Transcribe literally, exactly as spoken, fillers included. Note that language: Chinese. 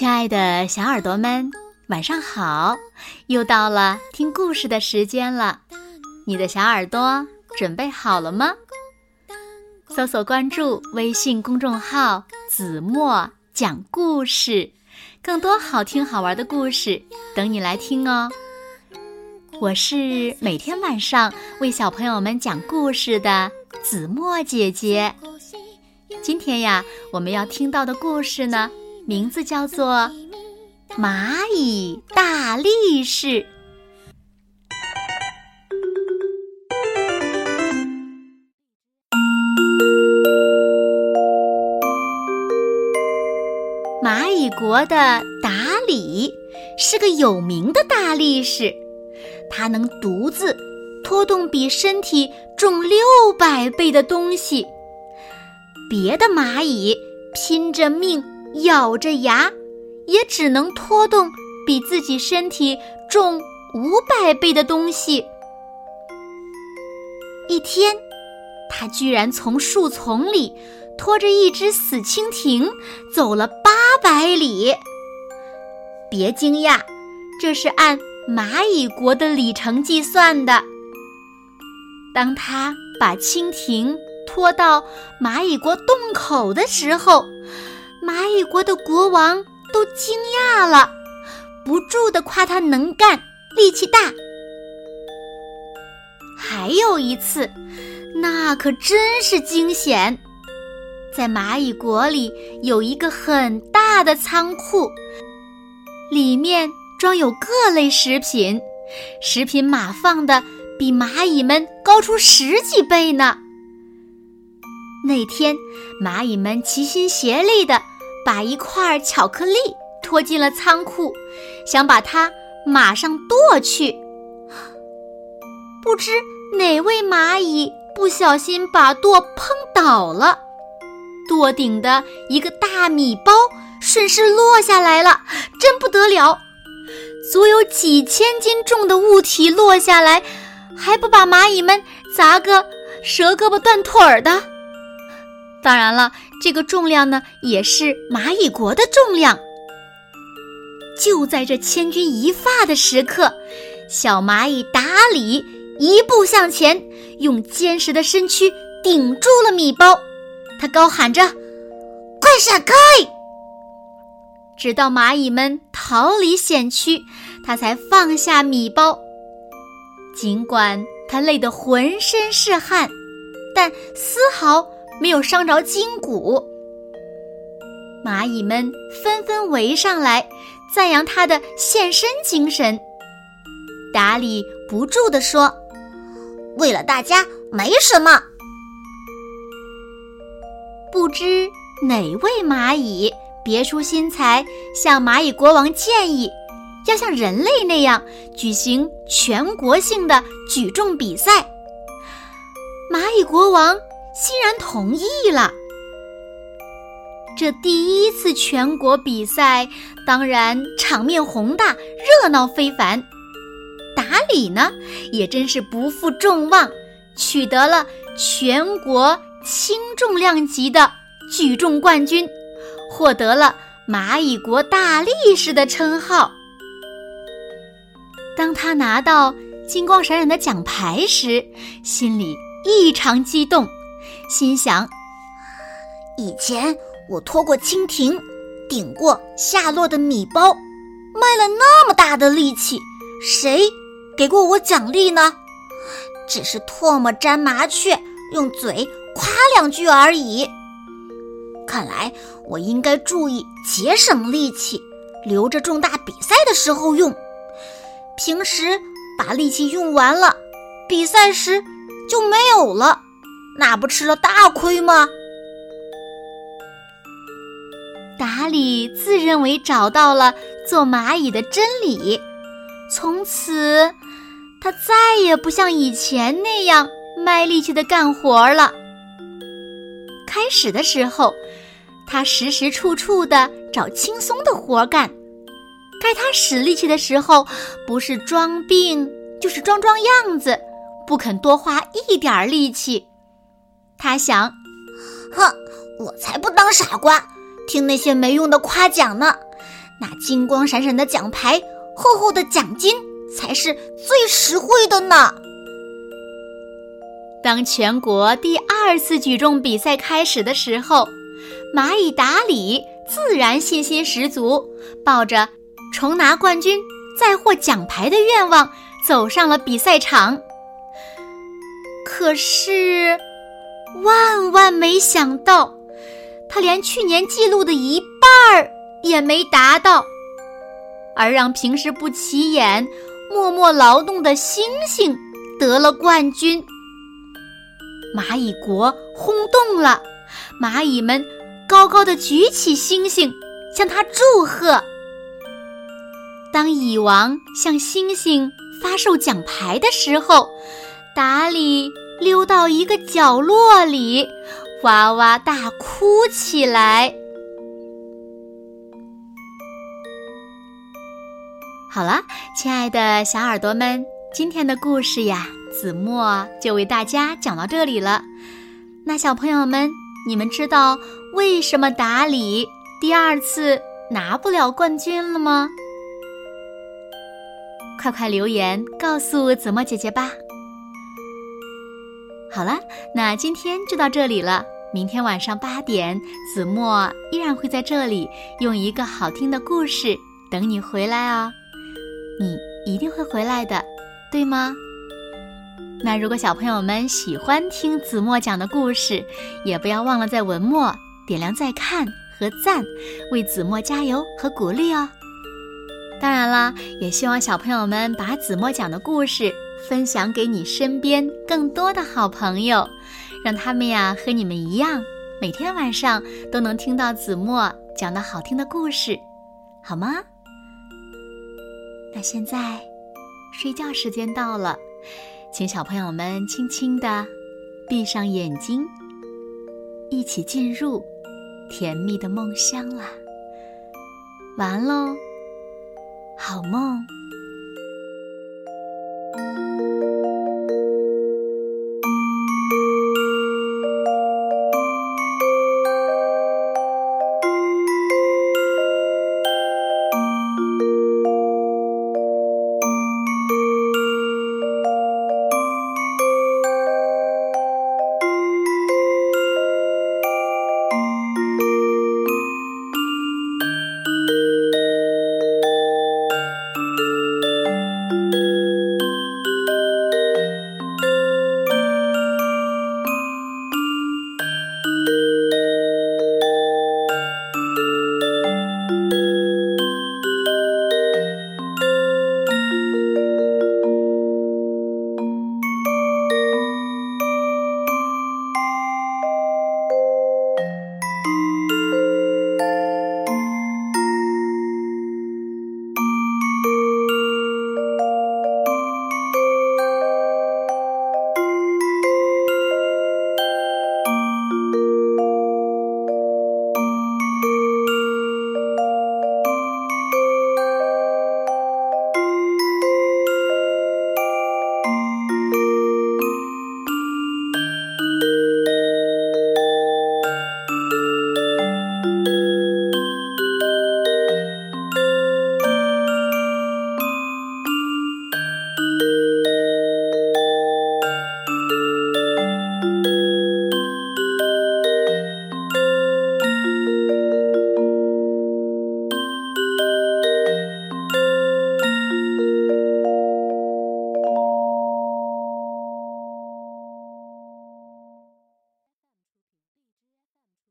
亲爱的小耳朵们，晚上好！又到了听故事的时间了，你的小耳朵准备好了吗？搜索关注微信公众号子墨讲故事，更多好听好玩的故事等你来听哦。我是每天晚上为小朋友们讲故事的子墨姐姐。今天呀，我们要听到的故事呢，名字叫做蚂蚁大力士。蚂蚁国的达里是个有名的大力士，他能独自拖动比身体重六百倍的东西，别的蚂蚁拼着命咬着牙也只能拖动比自己身体重五百倍的东西。一天，他居然从树丛里拖着一只死蜻蜓走了八百里。别惊讶，这是按蚂蚁国的里程计算的。当他把蜻蜓拖到蚂蚁国洞口的时候，蚂蚁国的国王都惊讶了，不住地夸他能干，力气大。还有一次，那可真是惊险。在蚂蚁国里有一个很大的仓库，里面装有各类食品，食品码放的比蚂蚁们高出十几倍呢。那天，蚂蚁们齐心协力地把一块巧克力拖进了仓库，想把它马上剁去。不知哪位蚂蚁不小心把舵碰倒了，舵顶的一个大米包顺势落下来了，真不得了！足有几千斤重的物体落下来，还不把蚂蚁们砸个折胳膊断腿儿的。当然了，这个重量呢，也是蚂蚁国的重量。就在这千钧一发的时刻，小蚂蚁达里一步向前，用坚实的身躯顶住了米包。他高喊着：“快闪开！”直到蚂蚁们逃离险区，他才放下米包。尽管他累得浑身是汗，但丝毫没有伤着筋骨。蚂蚁们纷纷围上来，赞扬他的献身精神。达里不住地说：“为了大家，没什么。”不知哪位蚂蚁别出心裁，向蚂蚁国王建议，要像人类那样举行全国性的举重比赛。蚂蚁国王欣然同意了。这第一次全国比赛当然场面宏大，热闹非凡。达里呢，也真是不负众望，取得了全国轻重量级的举重冠军，获得了蚂蚁国大力士的称号。当他拿到金光闪闪的奖牌时，心里异常激动，心想：以前我拖过蜻蜓，顶过下落的米包，卖了那么大的力气，谁给过我奖励呢？只是唾沫沾麻雀，用嘴夸两句而已。看来我应该注意节省力气，留着重大比赛的时候用。平时把力气用完了，比赛时就没有了，那不吃了大亏吗？达里自认为找到了做蚂蚁的真理，从此他再也不像以前那样卖力气的干活了。开始的时候，他时时处处地找轻松的活干，该他使力气的时候，不是装病就是装装样子，不肯多花一点力气。他想：哼，我才不当傻瓜，听那些没用的夸奖呢，那金光闪闪的奖牌，厚厚的奖金才是最实惠的呢。当全国第二次举重比赛开始的时候，蚂蚁达里自然信心十足，抱着重拿冠军再获奖牌的愿望走上了比赛场。可是万万没想到，他连去年记录的一半也没达到。而让平时不起眼默默劳动的猩猩得了冠军。蚂蚁国轰动了，蚂蚁们高高地举起猩猩，向他祝贺。当蚁王向猩猩发售奖牌的时候，达里溜到一个角落里，哇哇大哭起来。好了，亲爱的小耳朵们，今天的故事呀，子墨就为大家讲到这里了。那小朋友们，你们知道为什么达里第二次拿不了冠军了吗？快快留言告诉子墨姐姐吧。好了，那今天就到这里了。明天晚上八点，子墨依然会在这里用一个好听的故事等你回来哦。你一定会回来的，对吗？那如果小朋友们喜欢听子墨讲的故事，也不要忘了在文末点亮再看和赞，为子墨加油和鼓励哦。当然啦，也希望小朋友们把子墨讲的故事分享给你身边更多的好朋友，让他们呀和你们一样，每天晚上都能听到子墨讲的好听的故事，好吗？那现在睡觉时间到了，请小朋友们轻轻地闭上眼睛，一起进入甜蜜的梦乡啦。晚安喽，好梦。